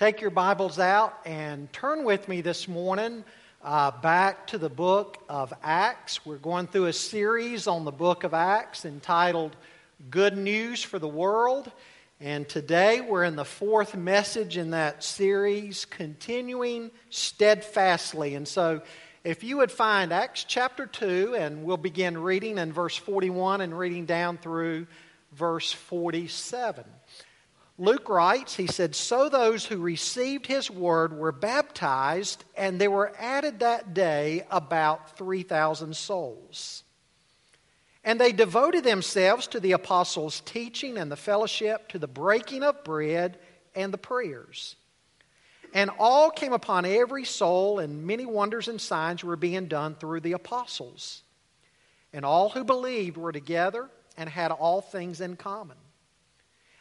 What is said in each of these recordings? Take your Bibles out and turn with me this morning back to the book of Acts. We're going through a series on the book of Acts entitled Good News for the World. And today we're in the fourth message in that series, Continuing Steadfastly. And so if you would find Acts chapter 2, and we'll begin reading in verse 41 and reading down through verse 47. Luke writes, he said, "So those who received his word were baptized, and there were added that day about 3,000 souls. And they devoted themselves to the apostles' teaching and the fellowship, to the breaking of bread and the prayers. And all came upon every soul, and many wonders and signs were being done through the apostles. And all who believed were together and had all things in common.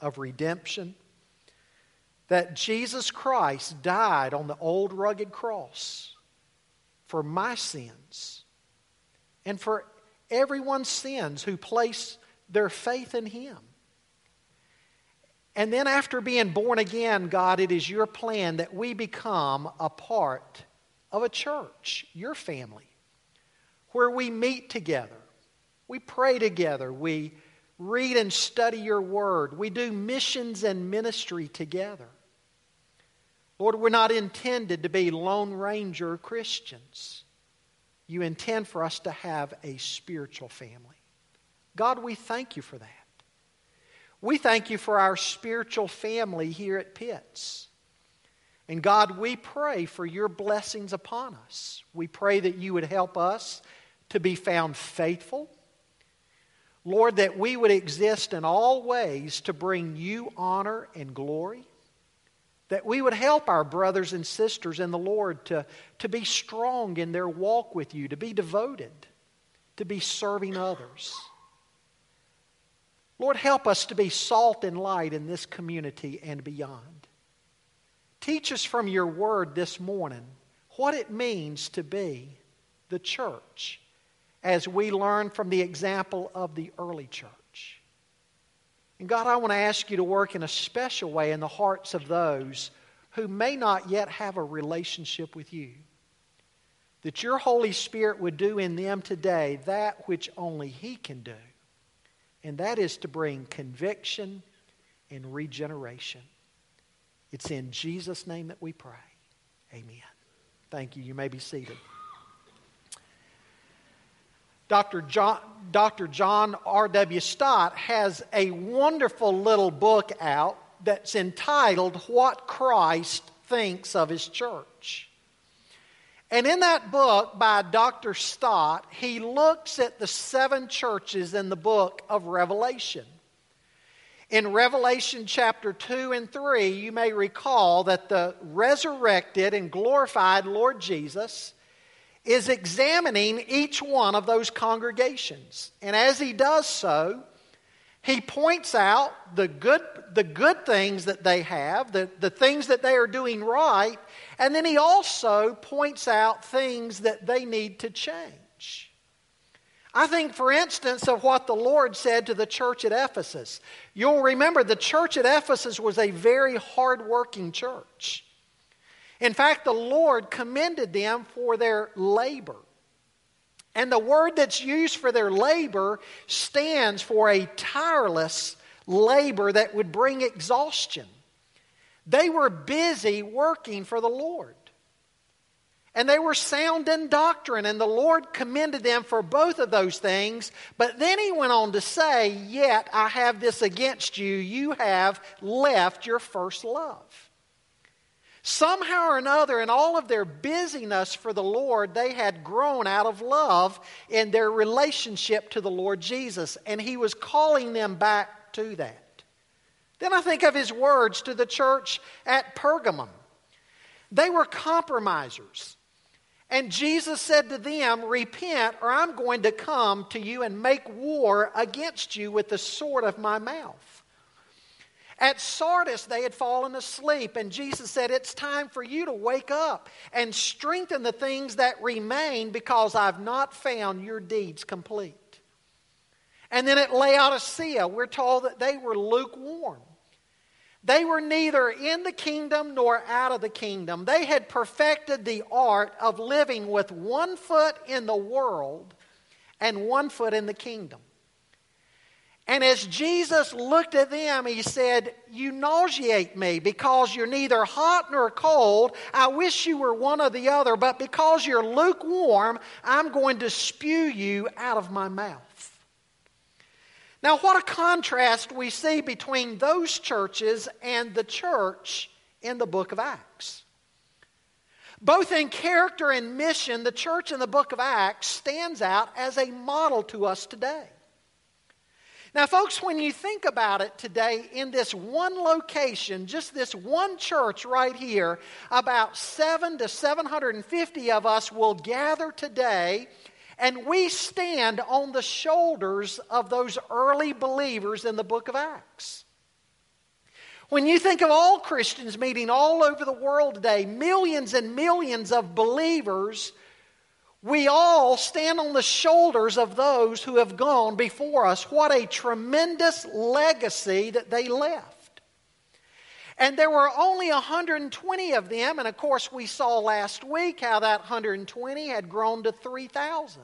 of redemption, that Jesus Christ died on the old rugged cross for my sins and for everyone's sins who place their faith in him. And then after being born again, God, it is your plan that we become a part of a church, your family, where we meet together, we pray together, we read and study your word. We do missions and ministry together. Lord, we're not intended to be Lone Ranger Christians. You intend for us to have a spiritual family. God, we thank you for that. We thank you for our spiritual family here at Pitts. And God, we pray for your blessings upon us. We pray that you would help us to be found faithful, Lord, that we would exist in all ways to bring you honor and glory, that we would help our brothers and sisters in the Lord to be strong in their walk with you, to be devoted, to be serving others. Lord, help us to be salt and light in this community and beyond. Teach us from your word this morning what it means to be the church, as we learn from the example of the early church. And God, I want to ask you to work in a special way in the hearts of those who may not yet have a relationship with you, that your Holy Spirit would do in them today that which only he can do, and that is to bring conviction and regeneration. It's in Jesus' name that we pray. Amen. Thank you. You may be seated. Dr. John R. W. Stott has a wonderful little book out that's entitled What Christ Thinks of His Church. And in that book by Dr. Stott, he looks at the seven churches in the book of Revelation. In Revelation chapter 2 and 3, you may recall that the resurrected and glorified Lord Jesus is examining each one of those congregations. And as he does so, he points out the good things that they have, the things that they are doing right, and then he also points out things that they need to change. I think, for instance, of what the Lord said to the church at Ephesus. You'll remember the church at Ephesus was a very hard-working church. In fact, the Lord commended them for their labor. And the word that's used for their labor stands for a tireless labor that would bring exhaustion. They were busy working for the Lord. And they were sound in doctrine, and the Lord commended them for both of those things. But then he went on to say, "Yet I have this against you, you have left your first love." Somehow or another, in all of their busyness for the Lord, they had grown out of love in their relationship to the Lord Jesus, and he was calling them back to that. Then I think of his words to the church at Pergamum. They were compromisers. And Jesus said to them, repent, or I'm going to come to you and make war against you with the sword of my mouth. At Sardis, they had fallen asleep, and Jesus said, it's time for you to wake up and strengthen the things that remain, because I've not found your deeds complete. And then at Laodicea, we're told that they were lukewarm. They were neither in the kingdom nor out of the kingdom. They had perfected the art of living with one foot in the world and one foot in the kingdom. And as Jesus looked at them, he said, you nauseate me because you're neither hot nor cold. I wish you were one or the other, but because you're lukewarm, I'm going to spew you out of my mouth. Now, what a contrast we see between those churches and the church in the book of Acts. Both in character and mission, the church in the book of Acts stands out as a model to us today. Now, folks, when you think about it today, in this one location, just this one church right here, about 7 to 750 of us will gather today, and we stand on the shoulders of those early believers in the book of Acts. When you think of all Christians meeting all over the world today, millions and millions of believers, we all stand on the shoulders of those who have gone before us. What a tremendous legacy that they left. And there were only 120 of them, and of course we saw last week how that 120 had grown to 3,000.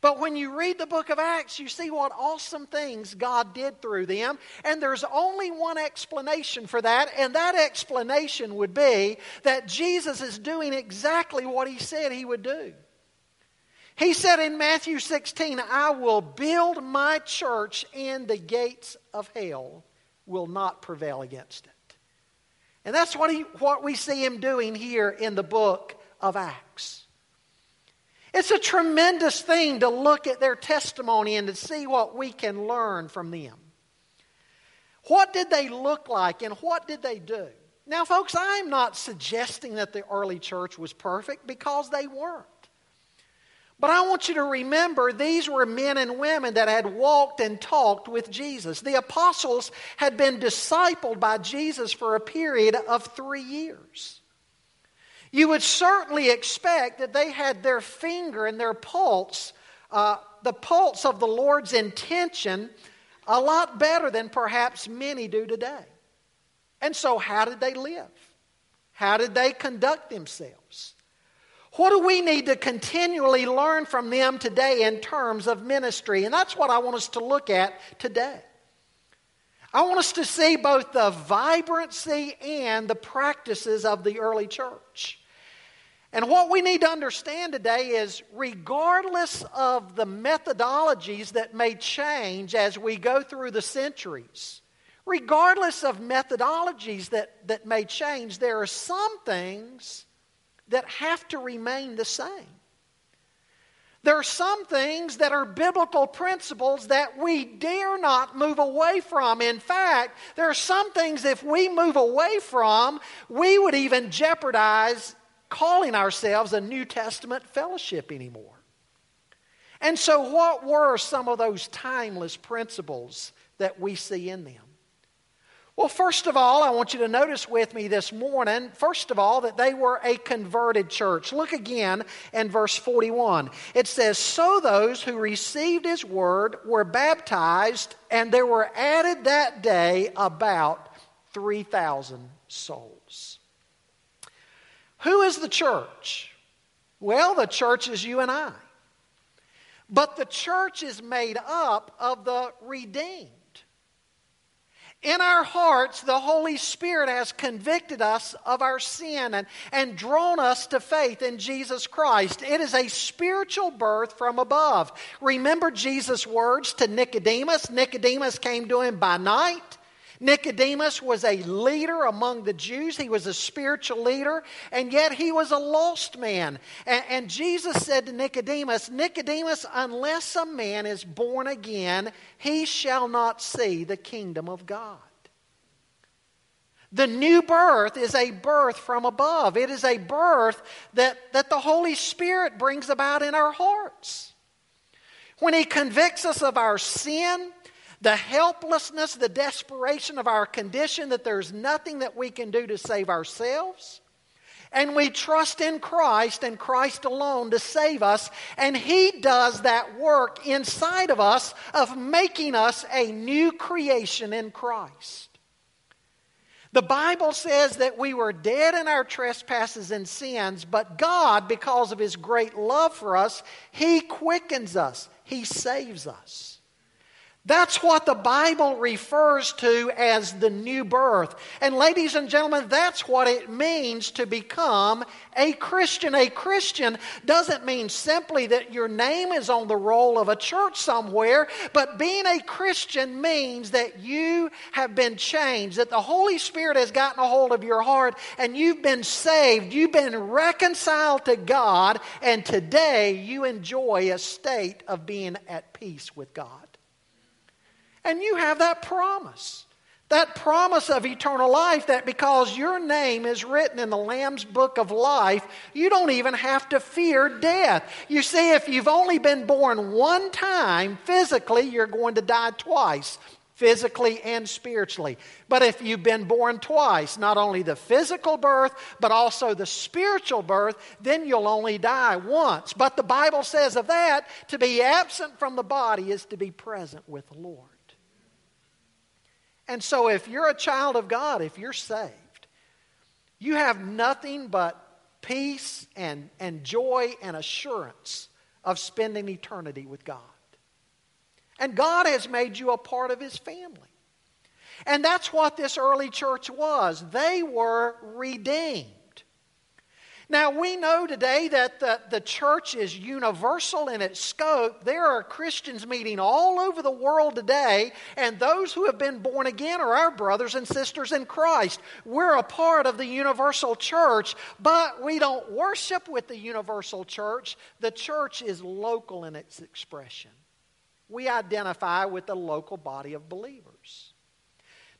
But when you read the book of Acts, you see what awesome things God did through them. And there's only one explanation for that, and that explanation would be that Jesus is doing exactly what he said he would do. He said in Matthew 16, I will build my church and the gates of hell will not prevail against it. And that's what we see him doing here in the book of Acts. It's a tremendous thing to look at their testimony and to see what we can learn from them. What did they look like and what did they do? Now, folks, I'm not suggesting that the early church was perfect, because they weren't. But I want you to remember, these were men and women that had walked and talked with Jesus. The apostles had been discipled by Jesus for a period of 3 years. You would certainly expect that they had their finger and their pulse, the pulse of the Lord's intention, a lot better than perhaps many do today. And so how did they live? How did they conduct themselves? What do we need to continually learn from them today in terms of ministry? And that's what I want us to look at today. I want us to see both the vibrancy and the practices of the early church. And what we need to understand today is, regardless of the methodologies that may change as we go through the centuries, regardless of methodologies that may change, there are some things that have to remain the same. There are some things that are biblical principles that we dare not move away from. In fact, there are some things if we move away from, we would even jeopardize calling ourselves a New Testament fellowship anymore. And so what were some of those timeless principles that we see in them? Well, first of all, I want you to notice with me this morning, first of all, that they were a converted church. Look again in verse 41. It says, so those who received his word were baptized, and there were added that day about 3,000 souls. Who is the church? Well, the church is you and I. But the church is made up of the redeemed. In our hearts, the Holy Spirit has convicted us of our sin and drawn us to faith in Jesus Christ. It is a spiritual birth from above. Remember Jesus' words to Nicodemus. Nicodemus came to him by night. Nicodemus was a leader among the Jews. He was a spiritual leader, and yet he was a lost man. And Jesus said to Nicodemus, Nicodemus, unless a man is born again, he shall not see the kingdom of God. The new birth is a birth from above. It is a birth that the Holy Spirit brings about in our hearts. When He convicts us of our sin, the helplessness, the desperation of our condition, that there's nothing that we can do to save ourselves. And we trust in Christ and Christ alone to save us. And He does that work inside of us of making us a new creation in Christ. The Bible says that we were dead in our trespasses and sins, but God, because of His great love for us, He quickens us. He saves us. That's what the Bible refers to as the new birth. And ladies and gentlemen, that's what it means to become a Christian. A Christian doesn't mean simply that your name is on the roll of a church somewhere, but being a Christian means that you have been changed, that the Holy Spirit has gotten a hold of your heart, and you've been saved, you've been reconciled to God, and today you enjoy a state of being at peace with God. And you have that promise of eternal life, that because your name is written in the Lamb's book of life, you don't even have to fear death. You see, if you've only been born one time, physically, you're going to die twice, physically and spiritually. But if you've been born twice, not only the physical birth, but also the spiritual birth, then you'll only die once. But the Bible says of that, to be absent from the body is to be present with the Lord. And so if you're a child of God, if you're saved, you have nothing but peace and joy and assurance of spending eternity with God. And God has made you a part of His family. And that's what this early church was. They were redeemed. Now, we know today that the church is universal in its scope. There are Christians meeting all over the world today, and those who have been born again are our brothers and sisters in Christ. We're a part of the universal church, but we don't worship with the universal church. The church is local in its expression. We identify with the local body of believers.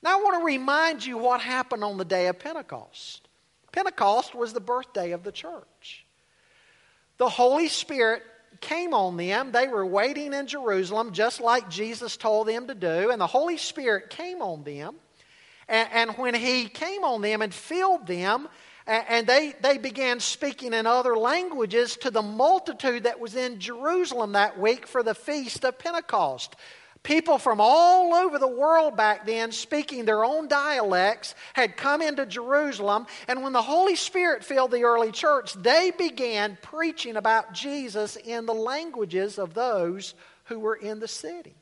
Now, I want to remind you what happened on the day of Pentecost. Pentecost was the birthday of the church. The Holy Spirit came on them. They were waiting in Jerusalem just like Jesus told them to do. And the Holy Spirit came on them. And when He came on them and filled them, and they began speaking in other languages to the multitude that was in Jerusalem that week for the feast of Pentecost. People from all over the world back then, speaking their own dialects, had come into Jerusalem. And when the Holy Spirit filled the early church, they began preaching about Jesus in the languages of those who were in the city.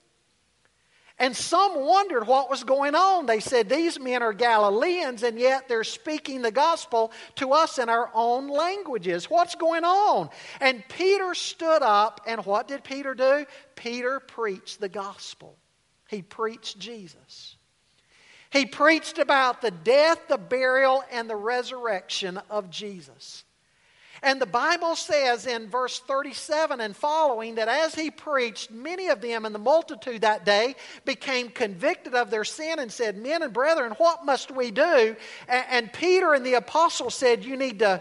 And some wondered what was going on. They said, these men are Galileans, and yet they're speaking the gospel to us in our own languages. What's going on? And Peter stood up, and what did Peter do? Peter preached the gospel. He preached Jesus. He preached about the death, the burial, and the resurrection of Jesus. And the Bible says in verse 37 and following that as he preached, many of them in the multitude that day became convicted of their sin and said, men and brethren, what must we do? And Peter and the apostles said, you need to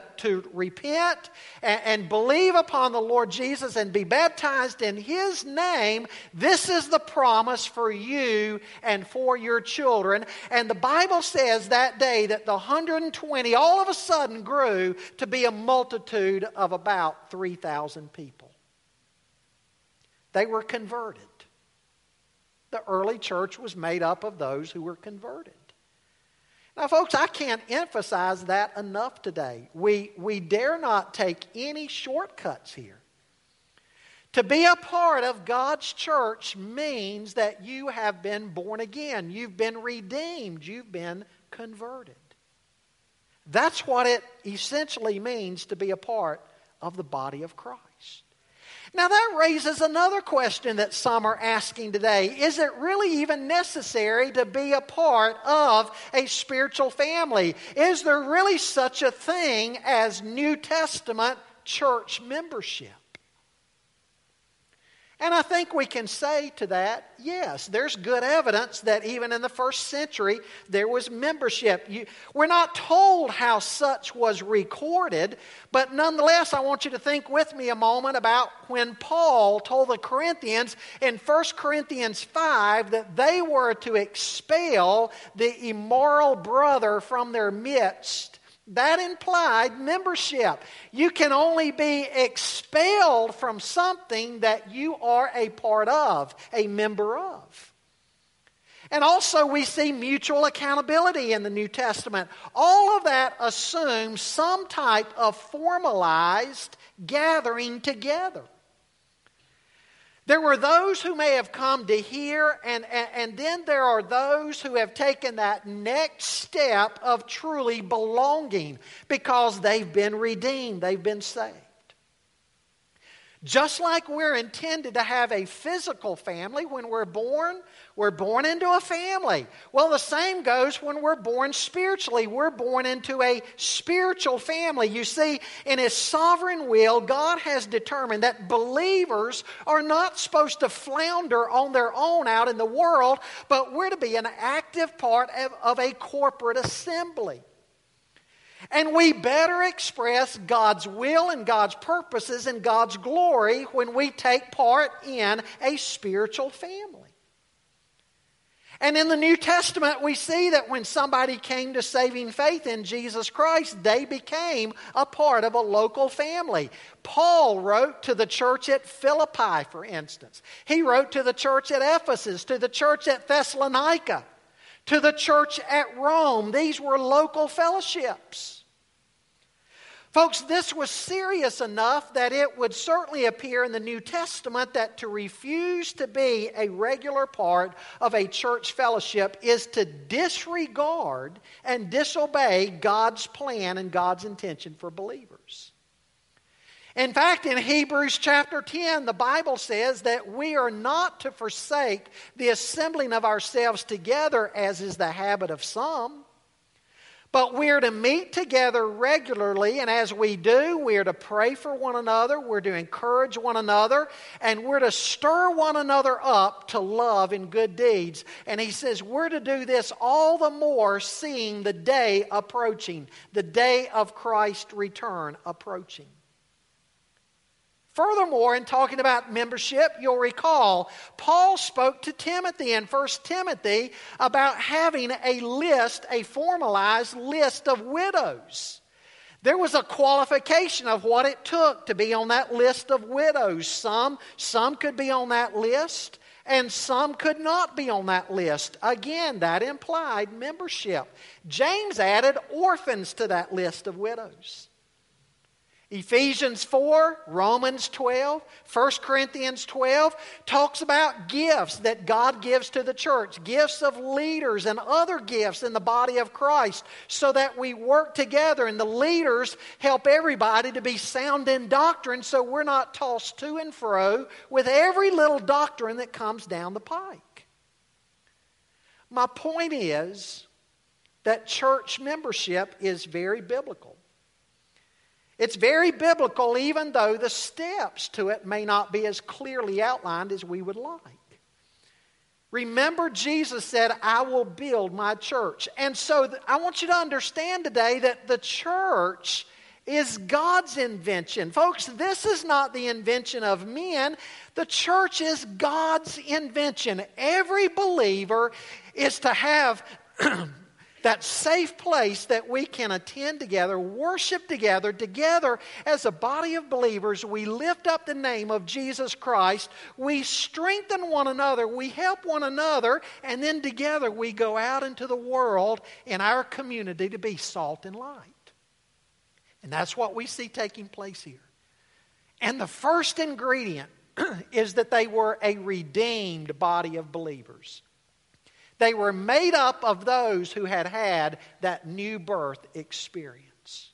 repent and believe upon the Lord Jesus and be baptized in His name. This is the promise for you and for your children. And the Bible says that day that the 120 all of a sudden grew to be a multitude of about 3,000 people. They were converted. The early church was made up of those who were converted. Now, folks, I can't emphasize that enough today. We dare not take any shortcuts here. To be a part of God's church means that you have been born again. You've been redeemed. You've been converted. That's what it essentially means to be a part of the body of Christ. Now that raises another question that some are asking today. Is it really even necessary to be a part of a spiritual family? Is there really such a thing as New Testament church membership? And I think we can say to that, yes, there's good evidence that even in the first century there was membership. We're not told how such was recorded, but nonetheless, I want you to think with me a moment about when Paul told the Corinthians in 1 Corinthians 5 that they were to expel the immoral brother from their midst. That implied membership. You can only be expelled from something that you are a part of, a member of. And also we see mutual accountability in the New Testament. All of that assumes some type of formalized gathering together. There were those who may have come to hear, and then there are those who have taken that next step of truly belonging because they've been redeemed, they've been saved. Just like we're intended to have a physical family when we're born into a family. Well, the same goes when we're born spiritually. We're born into a spiritual family. You see, in His sovereign will, God has determined that believers are not supposed to flounder on their own out in the world, but we're to be an active part of a corporate assembly. And we better express God's will and God's purposes and God's glory when we take part in a spiritual family. And in the New Testament, we see that when somebody came to saving faith in Jesus Christ, they became a part of a local family. Paul wrote to the church at Philippi, for instance. He wrote to the church at Ephesus, to the church at Thessalonica, to the church at Rome. These were local fellowships. Folks, this was serious enough that it would certainly appear in the New Testament that to refuse to be a regular part of a church fellowship is to disregard and disobey God's plan and God's intention for believers. In fact, in Hebrews chapter 10, the Bible says that we are not to forsake the assembling of ourselves together, as is the habit of some, but we are to meet together regularly, and as we do, we are to pray for one another, we're to encourage one another, and we're to stir one another up to love and good deeds. And he says we're to do this all the more seeing the day approaching, the day of Christ's return approaching. Furthermore, in talking about membership, you'll recall Paul spoke to Timothy in 1 Timothy about having a list, a formalized list of widows. There was a qualification of what it took to be on that list of widows. Some could be on that list, and some could not be on that list. Again, that implied membership. James added orphans to that list of widows. Ephesians 4, Romans 12, 1 Corinthians 12 talks about gifts that God gives to the church, gifts of leaders and other gifts in the body of Christ so that we work together and the leaders help everybody to be sound in doctrine so we're not tossed to and fro with every little doctrine that comes down the pike. My point is that church membership is very biblical. It's very biblical, even though the steps to it may not be as clearly outlined as we would like. Remember, Jesus said, I will build my church. And so I want you to understand today that the church is God's invention. Folks, this is not the invention of men. The church is God's invention. Every believer is to have that safe place that we can attend together, worship together. Together as a body of believers, we lift up the name of Jesus Christ. We strengthen one another. We help one another. And then together we go out into the world in our community to be salt and light. And that's what we see taking place here. And the first ingredient is that they were a redeemed body of believers. They were made up of those who had had that new birth experience.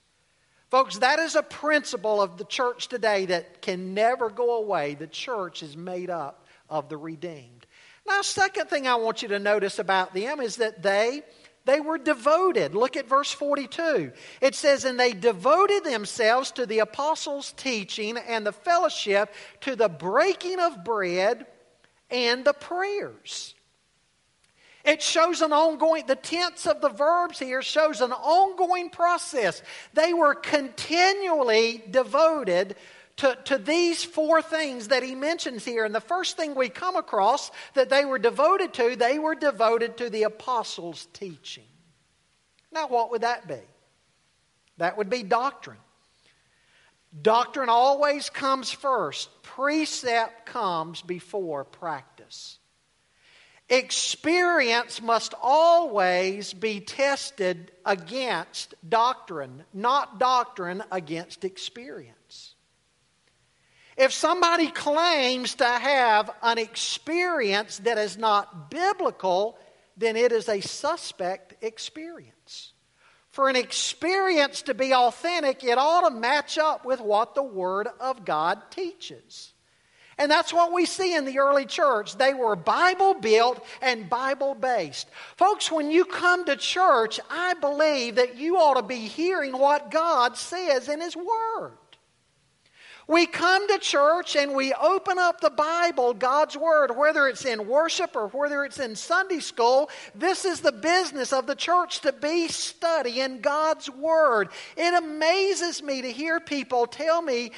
Folks, that is a principle of the church today that can never go away. The church is made up of the redeemed. Now, second thing I want you to notice about them is that they They were devoted. Look at verse 42. It says, and they devoted themselves to the apostles' teaching and the fellowship, to the breaking of bread and the prayers. It shows an ongoing, the tense of the verbs here shows an ongoing process. They were continually devoted to these four things that he mentions here. And the first thing we come across that they were devoted to the apostles' teaching. Now, what would that be? That would be doctrine. Doctrine always comes first. Precept comes before practice. Experience must always be tested against doctrine, not doctrine against experience. If somebody claims to have an experience that is not biblical, then it is a suspect experience. For an experience to be authentic, it ought to match up with what the Word of God teaches. And that's what we see in the early church. They were Bible-built and Bible-based. Folks, when you come to church, I believe that you ought to be hearing what God says in His Word. We come to church and we open up the Bible, God's Word, whether it's in worship or whether it's in Sunday school. This is the business of the church, to be studying God's Word. It amazes me to hear people tell me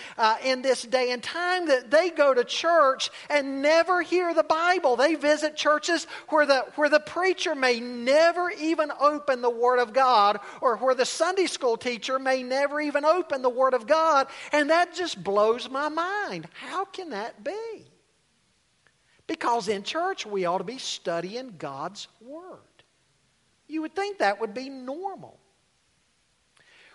in this day and time that they go to church and never hear the Bible. They visit churches where the preacher may never even open the Word of God, or where the Sunday school teacher may never even open the Word of God, and that just blows my mind. How can that be? Because in church we ought to be studying God's Word. You would think that would be normal.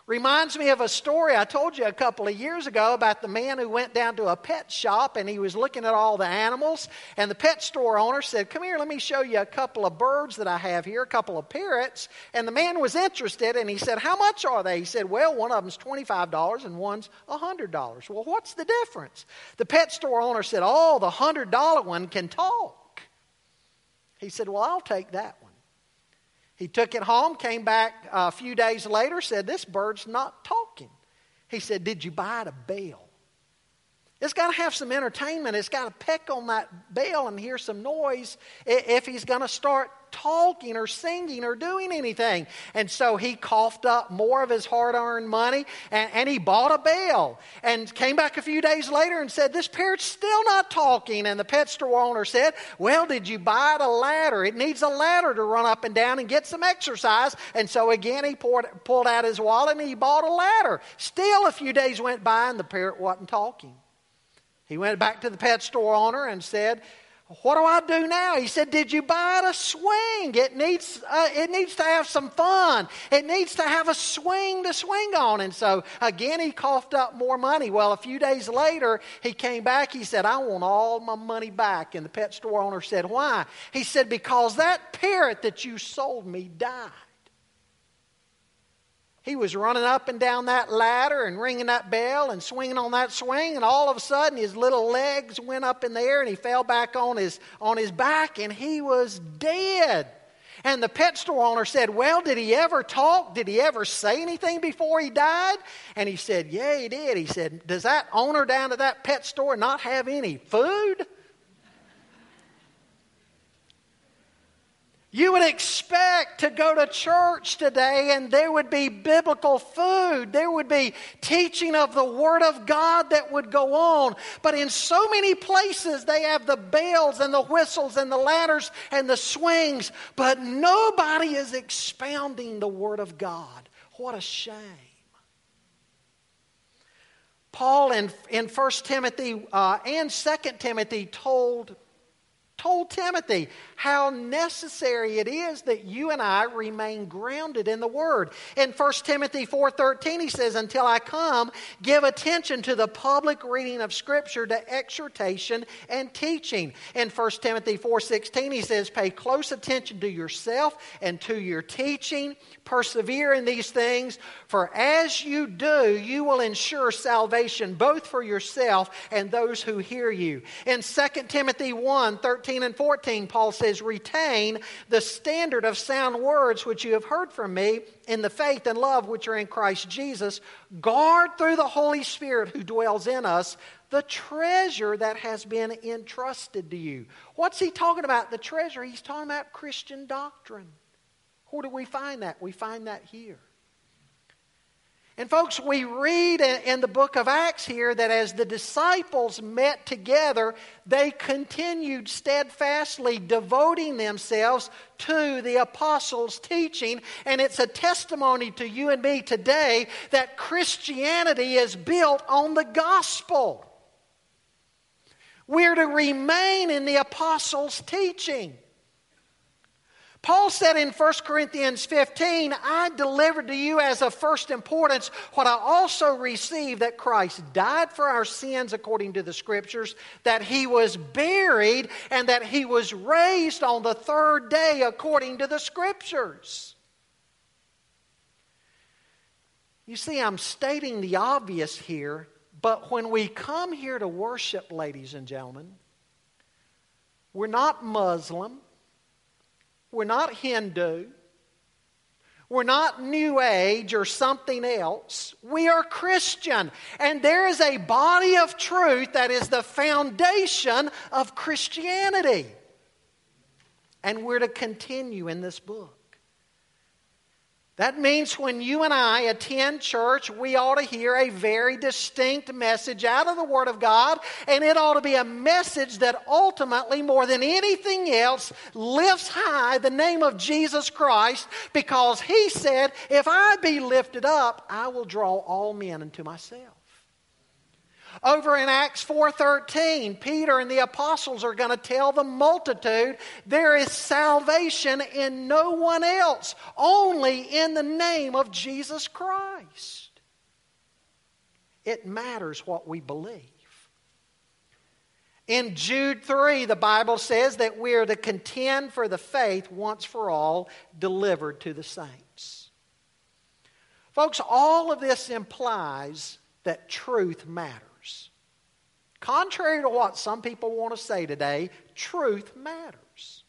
Reminds me of a story I told you a couple of years ago about the man who went down to a pet shop and he was looking at all the animals, and the pet store owner said, come here, let me show you a couple of birds that I have here, a couple of parrots. And the man was interested and he said, how much are they? He said, well, one of them's $25 and one's $100. Well, what's the difference? The pet store owner said, oh, the $100 one can talk. He said, well, I'll take that one. He took it home, came back a few days later, said, this bird's not talking. He said, did you buy it a bell? It's got to have some entertainment. It's got to peck on that bell and hear some noise if he's going to start talking or singing or doing anything. And so he coughed up more of his hard-earned money, and he bought a bell, and came back a few days later and said, this parrot's still not talking. And the pet store owner said, well, did you buy it a ladder? It needs a ladder to run up and down and get some exercise. And so again he pulled out his wallet and he bought a ladder. Still a few days went by and the parrot wasn't talking. He went back to the pet store owner and said, what do I do now? He said, did you buy it a swing? It needs to have some fun. It needs to have a swing to swing on. And so, again, he coughed up more money. Well, a few days later, he came back. He said, I want all my money back. And the pet store owner said, why? He said, because that parrot that you sold me died. He was running up and down that ladder and ringing that bell and swinging on that swing, and all of a sudden his little legs went up in the air and he fell back on his back and he was dead. And the pet store owner said, well, did he ever talk? Did he ever say anything before he died? And he said, yeah, he did. He said, does that owner down at that pet store not have any food? You would expect to go to church today and there would be biblical food. There would be teaching of the Word of God that would go on. But in so many places they have the bells and the whistles and the ladders and the swings, but nobody is expounding the Word of God. What a shame. Paul in 1 Timothy and 2 Timothy told Timothy how necessary it is that you and I remain grounded in the Word. In 1 Timothy 4:13 he says, until I come, give attention to the public reading of Scripture, to exhortation and teaching. In 1 Timothy 4:16 he says, pay close attention to yourself and to your teaching. Persevere in these things, for as you do, you will ensure salvation both for yourself and those who hear you. In 2 Timothy 1:13 13 and 14, Paul says, retain the standard of sound words which you have heard from me in the faith and love which are in Christ Jesus. Guard through the Holy Spirit who dwells in us the treasure that has been entrusted to you. What's he talking about? The treasure. He's talking about Christian doctrine. Where do we find that? We find that here. And folks, we read in the book of Acts here that as the disciples met together, they continued steadfastly devoting themselves to the apostles' teaching. And it's a testimony to you and me today that Christianity is built on the gospel. We're to remain in the apostles' teaching. Paul said in 1 Corinthians 15, I delivered to you as of first importance what I also received, that Christ died for our sins according to the Scriptures, that He was buried, and that He was raised on the third day according to the Scriptures. You see, I'm stating the obvious here, but when we come here to worship, ladies and gentlemen, we're not Muslim. We're not Hindu. We're not New Age or something else. We are Christian. And there is a body of truth that is the foundation of Christianity. And we're to continue in this book. That means when you and I attend church, we ought to hear a very distinct message out of the Word of God, and it ought to be a message that ultimately, more than anything else, lifts high the name of Jesus Christ, because He said, if I be lifted up, I will draw all men unto myself. Over in Acts 4:13, Peter and the apostles are going to tell the multitude there is salvation in no one else, only in the name of Jesus Christ. It matters what we believe. In Jude 3, the Bible says that we are to contend for the faith once for all delivered to the saints. Folks, all of this implies that truth matters. Contrary to what some people want to say today, truth matters.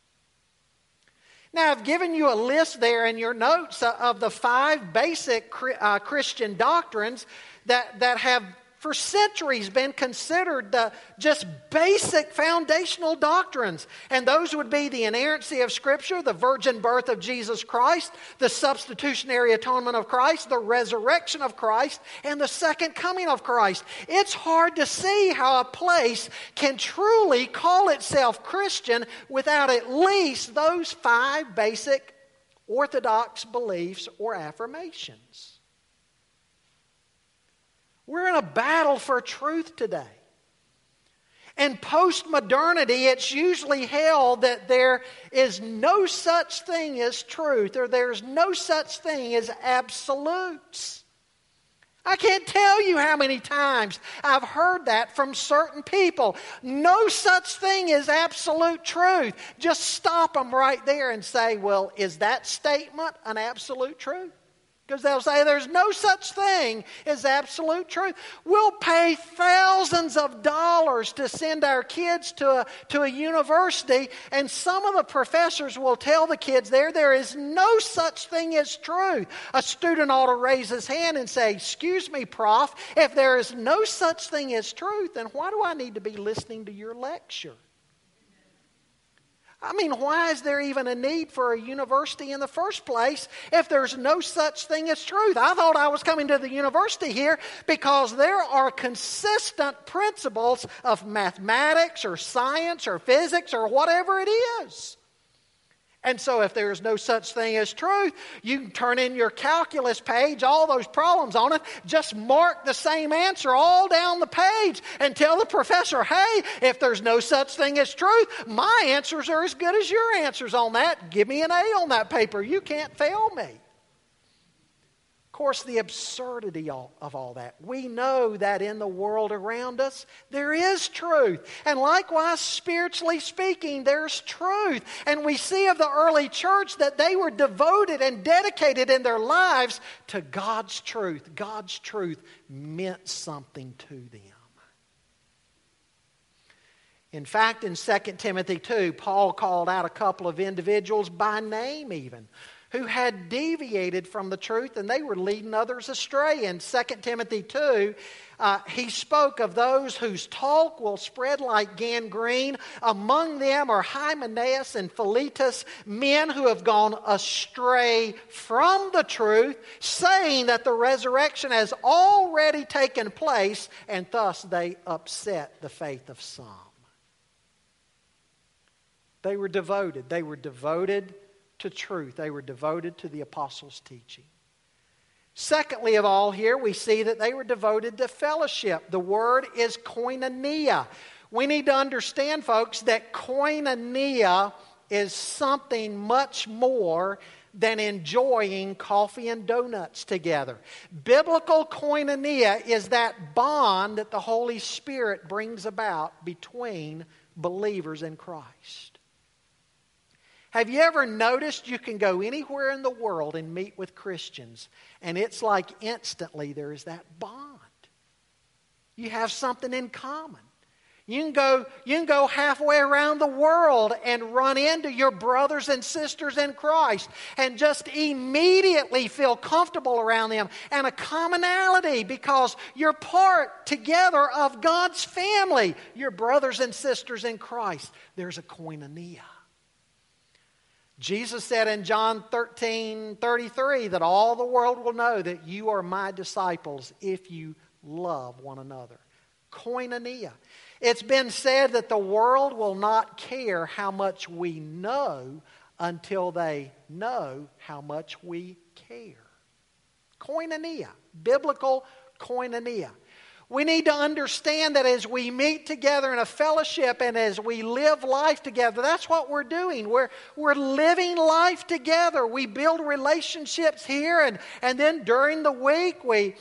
Now, I've given you a list there in your notes of the 5 basic Christian doctrines that have for centuries been considered the just basic foundational doctrines. And those would be the inerrancy of Scripture, the virgin birth of Jesus Christ, the substitutionary atonement of Christ, the resurrection of Christ, and the second coming of Christ. It's hard to see how a place can truly call itself Christian without at least those 5 basic orthodox beliefs or affirmations. We're in a battle for truth today. In post-modernity, it's usually held that there is no such thing as truth, or there's no such thing as absolutes. I can't tell you how many times I've heard that from certain people. No such thing as absolute truth. Just stop them right there and say, well, is that statement an absolute truth? Because they'll say there's no such thing as absolute truth. We'll pay thousands of dollars to send our kids to a university, and some of the professors will tell the kids there is no such thing as truth. A student ought to raise his hand and say, excuse me, Prof, if there is no such thing as truth, then why do I need to be listening to your lecture? I mean, why is there even a need for a university in the first place if there's no such thing as truth? I thought I was coming to the university here because there are consistent principles of mathematics or science or physics or whatever it is. And so if there's no such thing as truth, you can turn in your calculus page, all those problems on it, just mark the same answer all down the page and tell the professor, hey, if there's no such thing as truth, my answers are as good as your answers on that. Give me an A on that paper. You can't fail me. Of course, the absurdity of all that. We know that in the world around us, there is truth. And likewise, spiritually speaking, there's truth. And we see of the early church that they were devoted and dedicated in their lives to God's truth. God's truth meant something to them. In fact, in 2 Timothy 2, Paul called out a couple of individuals by name even, who had deviated from the truth and they were leading others astray. In 2 Timothy 2, he spoke of those whose talk will spread like gangrene. Among them are Hymenaeus and Philetus, men who have gone astray from the truth, saying that the resurrection has already taken place, and thus they upset the faith of some. They were devoted. They were devoted to truth. They were devoted to the apostles' teaching. Secondly of all here, we see that they were devoted to fellowship. The word is koinonia. We need to understand, folks, that koinonia is something much more than enjoying coffee and donuts together. Biblical koinonia is that bond that the Holy Spirit brings about between believers in Christ. Have you ever noticed you can go anywhere in the world and meet with Christians, and it's like instantly there is that bond? You have something in common. You can go halfway around the world and run into your brothers and sisters in Christ and just immediately feel comfortable around them and a commonality because you're part together of God's family. You're brothers and sisters in Christ. There's a koinonia. Jesus said in John 13:33 that all the world will know that you are my disciples if you love one another. Koinonia. It's been said that the world will not care how much we know until they know how much we care. Koinonia. Biblical koinonia. We need to understand that as we meet together in a fellowship and as we live life together, that's what we're doing. We're living life together. We build relationships here, and then during the week we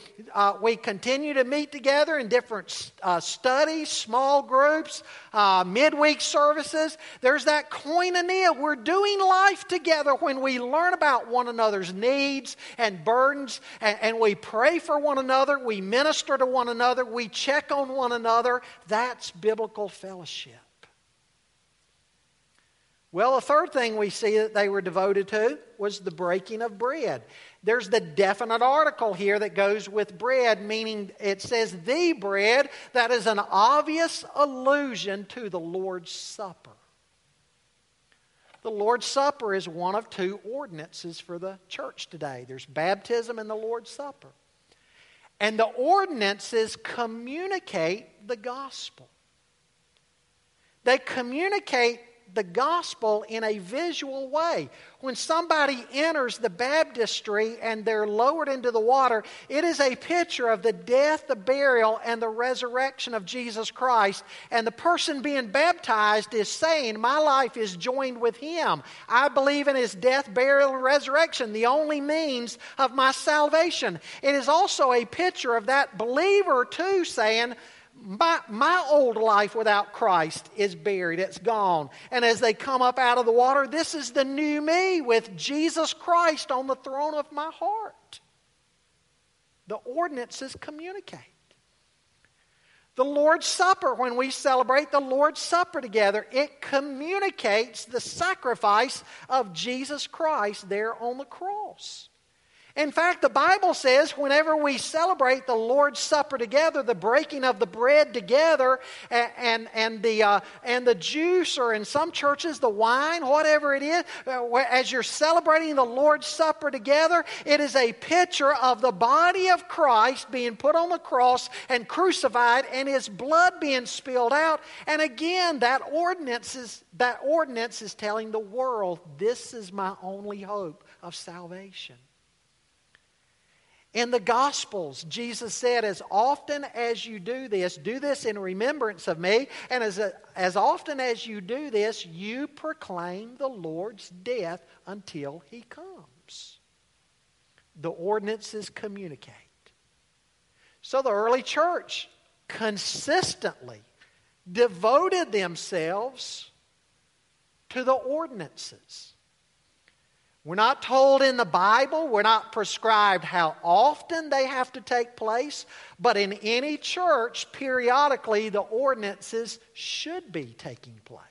continue to meet together in different studies, small groups, midweek services. There's that koinonia. We're doing life together when we learn about one another's needs and burdens, and we pray for one another. We minister to one another. We check on one another. That's biblical fellowship. Well, the third thing we see that they were devoted to was the breaking of bread. There's the definite article here that goes with bread, meaning it says the bread. That is an obvious allusion to the Lord's Supper. The Lord's Supper is one of two ordinances for the church today. There's baptism and the Lord's Supper. And the ordinances communicate the gospel. They communicate the gospel in a visual way. When somebody enters the baptistry and they're lowered into the water, it is a picture of the death, the burial, and the resurrection of Jesus Christ. And the person being baptized is saying, my life is joined with Him. I believe in His death, burial, and resurrection, the only means of my salvation. It is also a picture of that believer too saying, My old life without Christ is buried. It's gone. And as they come up out of the water, this is the new me with Jesus Christ on the throne of my heart. The ordinances communicate. The Lord's Supper, when we celebrate the Lord's Supper together, it communicates the sacrifice of Jesus Christ there on the cross. In fact, the Bible says whenever we celebrate the Lord's Supper together, the breaking of the bread together, and the juice, or in some churches the wine, whatever it is, as you're celebrating the Lord's Supper together, it is a picture of the body of Christ being put on the cross and crucified, and His blood being spilled out. And again, that ordinance is telling the world, this is my only hope of salvation. In the Gospels, Jesus said, as often as you do this in remembrance of me. And as often as you do this, you proclaim the Lord's death until He comes. The ordinances communicate. So the early church consistently devoted themselves to the ordinances. We're not told in the Bible, we're not prescribed how often they have to take place, but in any church, periodically, the ordinances should be taking place.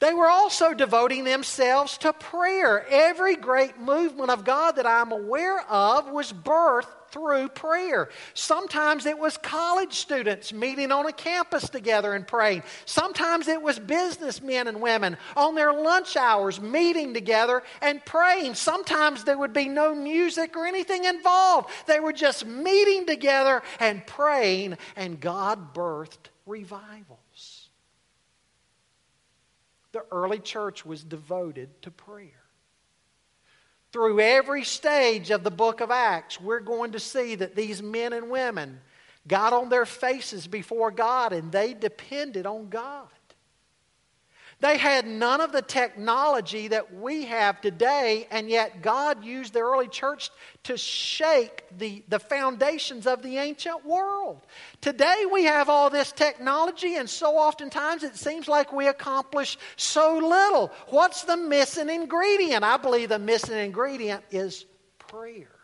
They were also devoting themselves to prayer. Every great movement of God that I'm aware of was birthed through prayer. Sometimes it was college students meeting on a campus together and praying. Sometimes it was businessmen and women on their lunch hours meeting together and praying. Sometimes there would be no music or anything involved. They were just meeting together and praying, and God birthed revivals. The early church was devoted to prayer. Through every stage of the book of Acts, we're going to see that these men and women got on their faces before God and they depended on God. They had none of the technology that we have today, and yet God used the early church to shake the foundations of the ancient world. Today we have all this technology, and so oftentimes it seems like we accomplish so little. What's the missing ingredient? I believe the missing ingredient is prayer.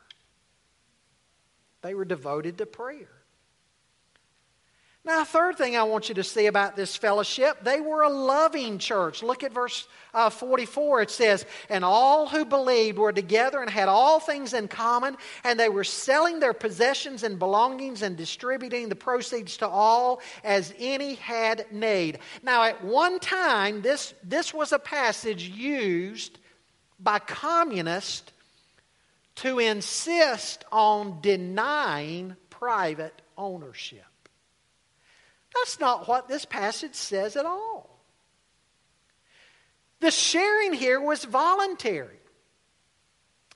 They were devoted to prayer. Now, third thing I want you to see about this fellowship, they were a loving church. Look at verse 44. It says, "And all who believed were together and had all things in common, and they were selling their possessions and belongings and distributing the proceeds to all as any had need." Now, at one time, this was a passage used by communists to insist on denying private ownership. That's not what this passage says at all. The sharing here was voluntary.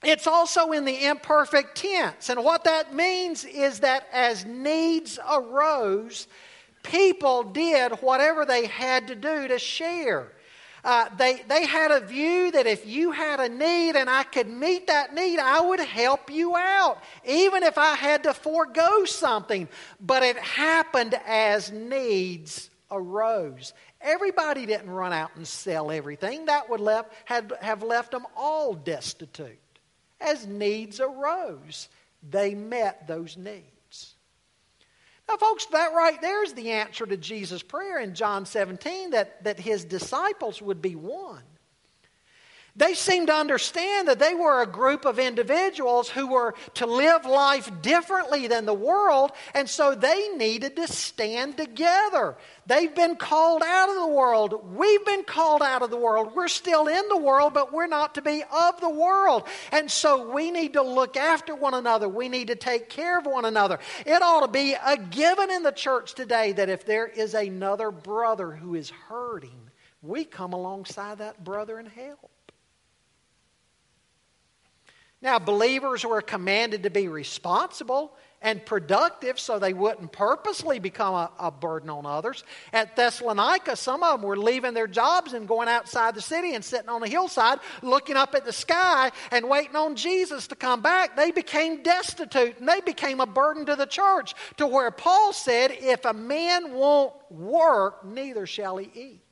It's also in the imperfect tense. And what that means is that as needs arose, people did whatever they had to do to share. They had a view that if you had a need and I could meet that need, I would help you out, even if I had to forego something. But it happened as needs arose. Everybody didn't run out and sell everything. That would have left them all destitute. As needs arose, they met those needs. Now, folks, that right there is the answer to Jesus' prayer in John 17, that his disciples would be one. They seemed to understand that they were a group of individuals who were to live life differently than the world, and so they needed to stand together. They've been called out of the world. We've been called out of the world. We're still in the world, but we're not to be of the world. And so we need to look after one another. We need to take care of one another. It ought to be a given in the church today that if there is another brother who is hurting, we come alongside that brother and help. Now, believers were commanded to be responsible and productive so they wouldn't purposely become a burden on others. At Thessalonica, some of them were leaving their jobs and going outside the city and sitting on a hillside looking up at the sky and waiting on Jesus to come back. They became destitute and they became a burden to the church, to where Paul said, "If a man won't work, neither shall he eat."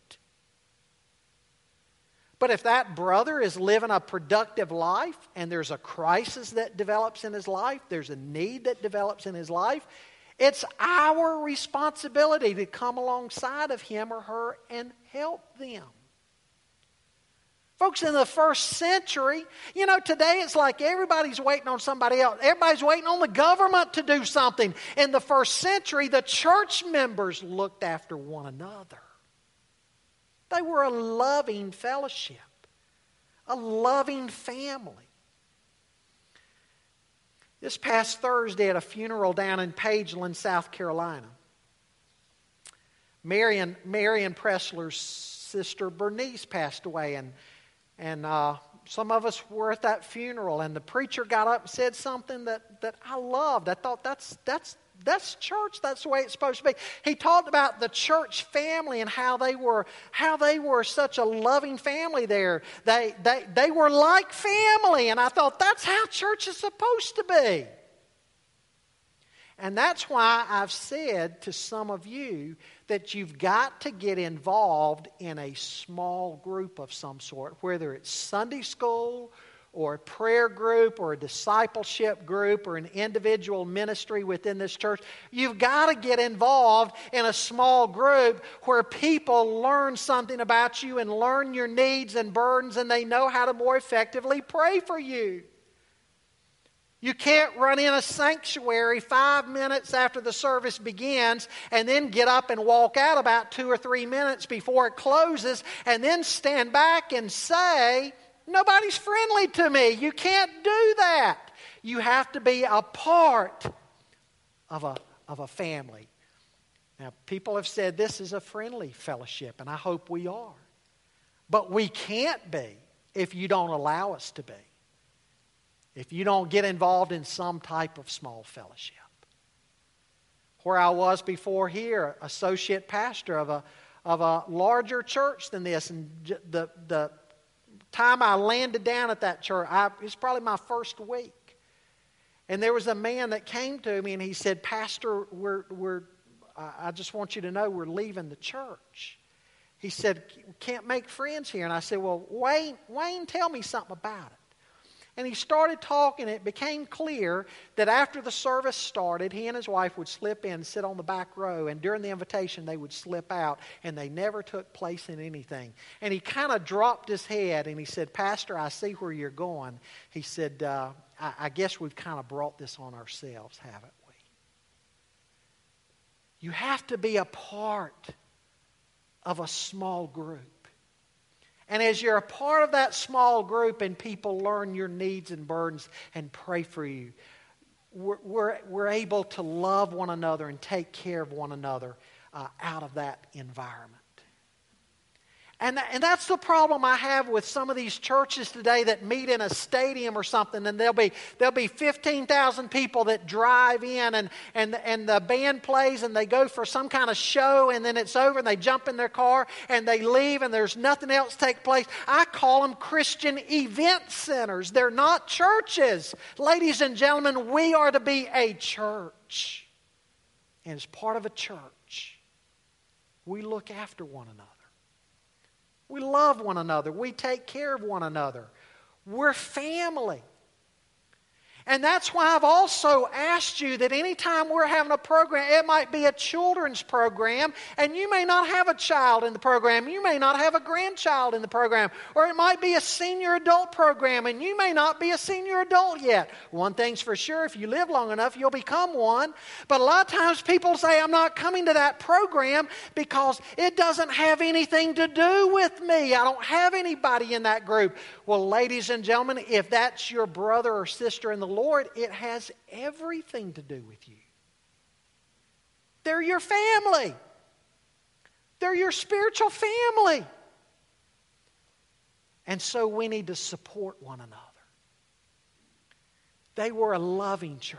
But if that brother is living a productive life and there's a crisis that develops in his life, there's a need that develops in his life, it's our responsibility to come alongside of him or her and help them. Folks, in the first century, you know, today it's like everybody's waiting on somebody else. Everybody's waiting on the government to do something. In the first century, the church members looked after one another. They were a loving fellowship, a loving family. This past Thursday at a funeral down in Pageland, South Carolina, Marion Pressler's sister Bernice passed away, and some of us were at that funeral, and the preacher got up and said something that I loved. I thought that's church. That's the way it's supposed to be. He talked about the church family and how they were such a loving family there. They were like family, and I thought that's how church is supposed to be. And that's why I've said to some of you that you've got to get involved in a small group of some sort, whether it's Sunday school or a prayer group or a discipleship group or an individual ministry within this church. You've got to get involved in a small group where people learn something about you and learn your needs and burdens, and they know how to more effectively pray for you. You can't run in a sanctuary 5 minutes after the service begins and then get up and walk out about 2 or 3 minutes before it closes and then stand back and say, nobody's friendly to me. You can't do that. You have to be a part of a family. Now, people have said this is a friendly fellowship, and I hope we are. But we can't be if you don't allow us to be. If you don't get involved in some type of small fellowship. Where I was before here, associate pastor of a larger church than this, and the time I landed down at that church, it was probably my first week. And there was a man that came to me and he said, Pastor, I just want you to know we're leaving the church. He said, can't make friends here. And I said, well, Wayne, tell me something about it. And he started talking, and it became clear that after the service started, he and his wife would slip in, sit on the back row, and during the invitation they would slip out, and they never took place in anything. And he kind of dropped his head, and he said, Pastor, I see where you're going. He said, I guess we've kind of brought this on ourselves, haven't we? You have to be a part of a small group. And as you're a part of that small group and people learn your needs and burdens and pray for you, we're able to love one another and take care of one another out of that environment. And that's the problem I have with some of these churches today that meet in a stadium or something, and there'll be 15,000 people that drive in, and the band plays, and they go for some kind of show, and then it's over, and they jump in their car, and they leave, and there's nothing else take place. I call them Christian event centers. They're not churches. Ladies and gentlemen, we are to be a church. And as part of a church, we look after one another. We love one another. We take care of one another. We're family. And that's why I've also asked you that anytime we're having a program, it might be a children's program, and you may not have a child in the program. You may not have a grandchild in the program. Or it might be a senior adult program, and you may not be a senior adult yet. One thing's for sure, if you live long enough, you'll become one. But a lot of times people say, I'm not coming to that program because it doesn't have anything to do with me. I don't have anybody in that group. Well, ladies and gentlemen, if that's your brother or sister in the Lord, it has everything to do with you. They're your family. They're your spiritual family. And so we need to support one another. They were a loving church.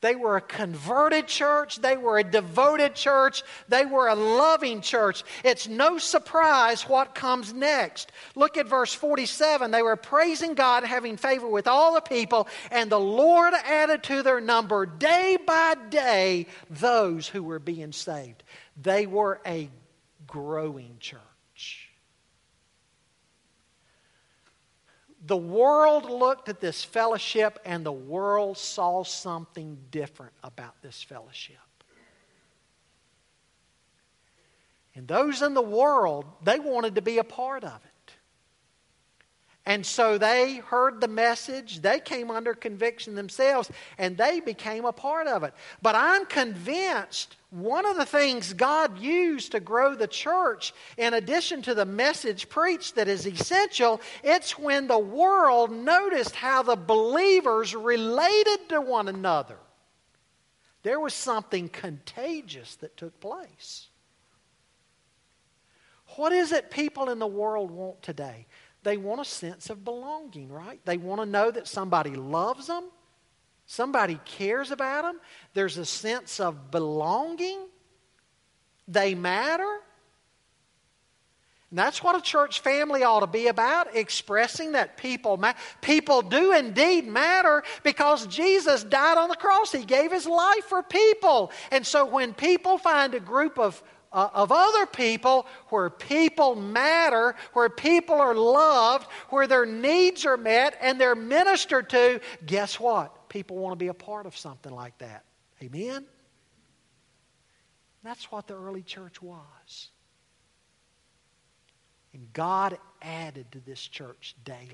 They were a converted church. They were a devoted church. They were a loving church. It's no surprise what comes next. Look at verse 47. They were praising God, having favor with all the people, and the Lord added to their number day by day those who were being saved. They were a growing church. The world looked at this fellowship, and the world saw something different about this fellowship. And those in the world, they wanted to be a part of it. And so they heard the message, they came under conviction themselves, and they became a part of it. But I'm convinced one of the things God used to grow the church, in addition to the message preached that is essential, it's when the world noticed how the believers related to one another. There was something contagious that took place. What is it people in the world want today? They want a sense of belonging, right? They want to know that somebody loves them. Somebody cares about them. There's a sense of belonging. They matter. And that's what a church family ought to be about, expressing that people do indeed matter, because Jesus died on the cross. He gave his life for people. And so when people find a group of other people where people matter, where people are loved, where their needs are met and they're ministered to, guess what? People want to be a part of something like that. Amen? That's what the early church was. And God added to this church daily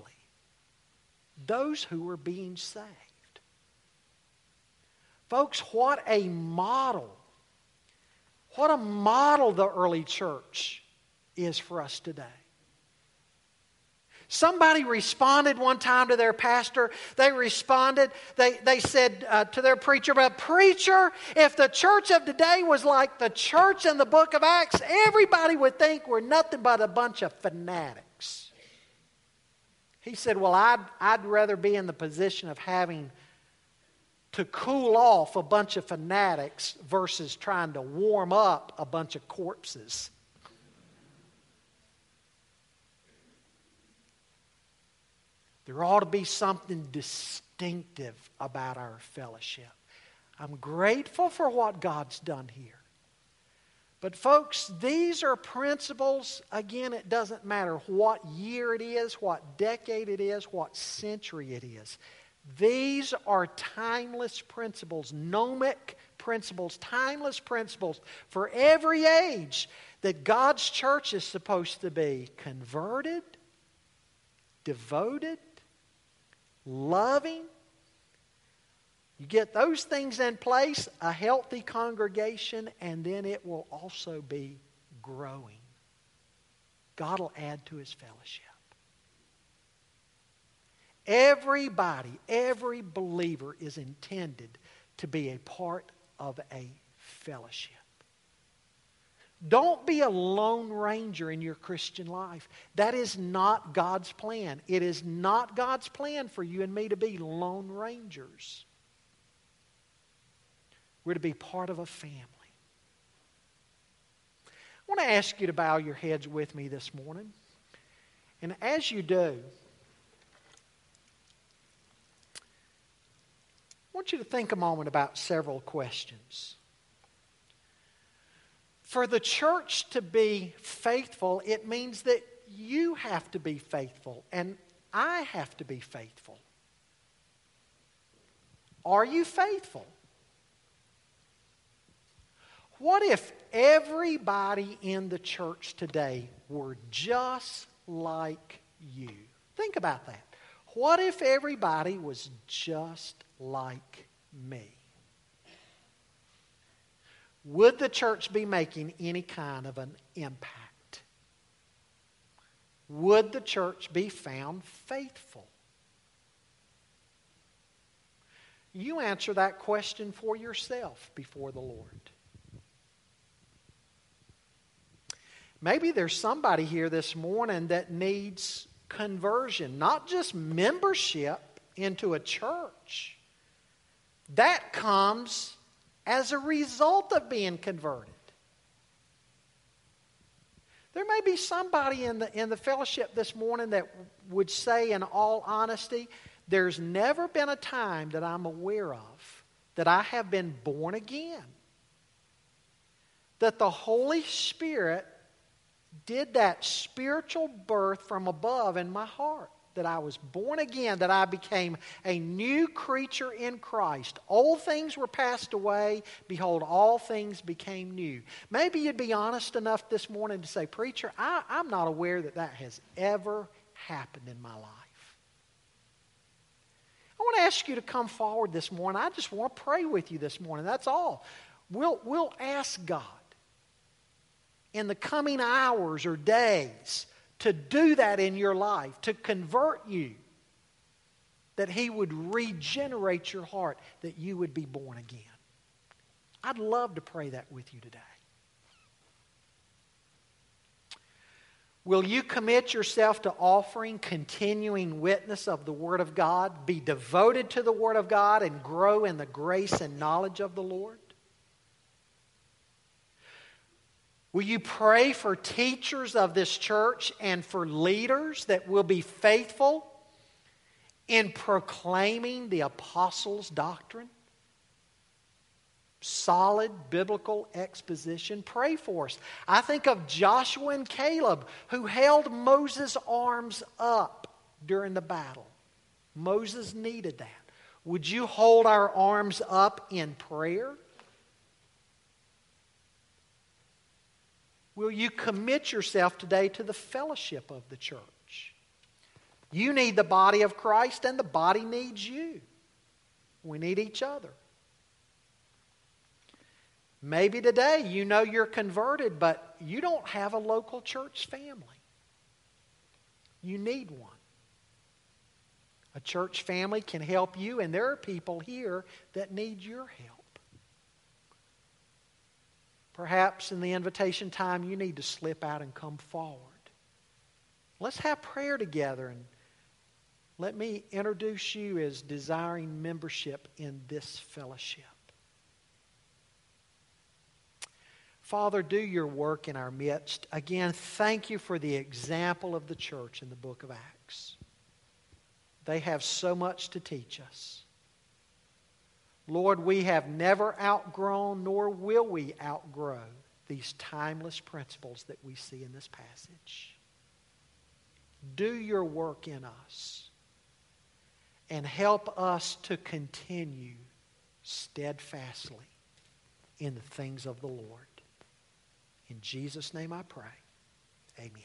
those who were being saved. Folks, what a model. What a model the early church is for us today. Somebody responded one time to their pastor. They responded, they said to their preacher, "But preacher, if the church of today was like the church in the book of Acts, everybody would think we're nothing but a bunch of fanatics." He said, "Well, I'd rather be in the position of having to cool off a bunch of fanatics versus trying to warm up a bunch of corpses." There ought to be something distinctive about our fellowship. I'm grateful for what God's done here. But folks, these are principles. Again, it doesn't matter what year it is, what decade it is, what century it is. These are timeless principles, gnomic principles, timeless principles for every age that God's church is supposed to be converted, devoted, loving. You get those things in place, a healthy congregation, and then it will also be growing. God will add to his fellowship. Everybody, every believer is intended to be a part of a fellowship. Don't be a lone ranger in your Christian life. That is not God's plan. It is not God's plan for you and me to be lone rangers. We're to be part of a family. I want to ask you to bow your heads with me this morning. And as you do, I want you to think a moment about several questions. For the church to be faithful, it means that you have to be faithful and I have to be faithful. Are you faithful? What if everybody in the church today were just like you? Think about that. What if everybody was just like me? Would the church be making any kind of an impact? Would the church be found faithful? You answer that question for yourself before the Lord. Maybe there's somebody here this morning that needs conversion, not just membership into a church. That comes as a result of being converted. There may be somebody in the fellowship this morning that would say, in all honesty, there's never been a time that I'm aware of that I have been born again, that the Holy Spirit did that spiritual birth from above in my heart, that I was born again, that I became a new creature in Christ. Old things were passed away. Behold, all things became new. Maybe you'd be honest enough this morning to say, "Preacher, I'm not aware that that has ever happened in my life." I want to ask you to come forward this morning. I just want to pray with you this morning. That's all. We'll ask God in the coming hours or days to do that in your life, to convert you, that he would regenerate your heart, that you would be born again. I'd love to pray that with you today. Will you commit yourself to offering continuing witness of the Word of God, be devoted to the Word of God, and grow in the grace and knowledge of the Lord? Will you pray for teachers of this church and for leaders that will be faithful in proclaiming the apostles' doctrine? Solid biblical exposition. Pray for us. I think of Joshua and Caleb who held Moses' arms up during the battle. Moses needed that. Would you hold our arms up in prayer? Will you commit yourself today to the fellowship of the church? You need the body of Christ and the body needs you. We need each other. Maybe today you know you're converted, but you don't have a local church family. You need one. A church family can help you, and there are people here that need your help. Perhaps in the invitation time, you need to slip out and come forward. Let's have prayer together, and let me introduce you as desiring membership in this fellowship. Father, do your work in our midst. Again, thank you for the example of the church in the book of Acts. They have so much to teach us. Lord, we have never outgrown, nor will we outgrow these timeless principles that we see in this passage. Do your work in us and help us to continue steadfastly in the things of the Lord. In Jesus' name I pray. Amen.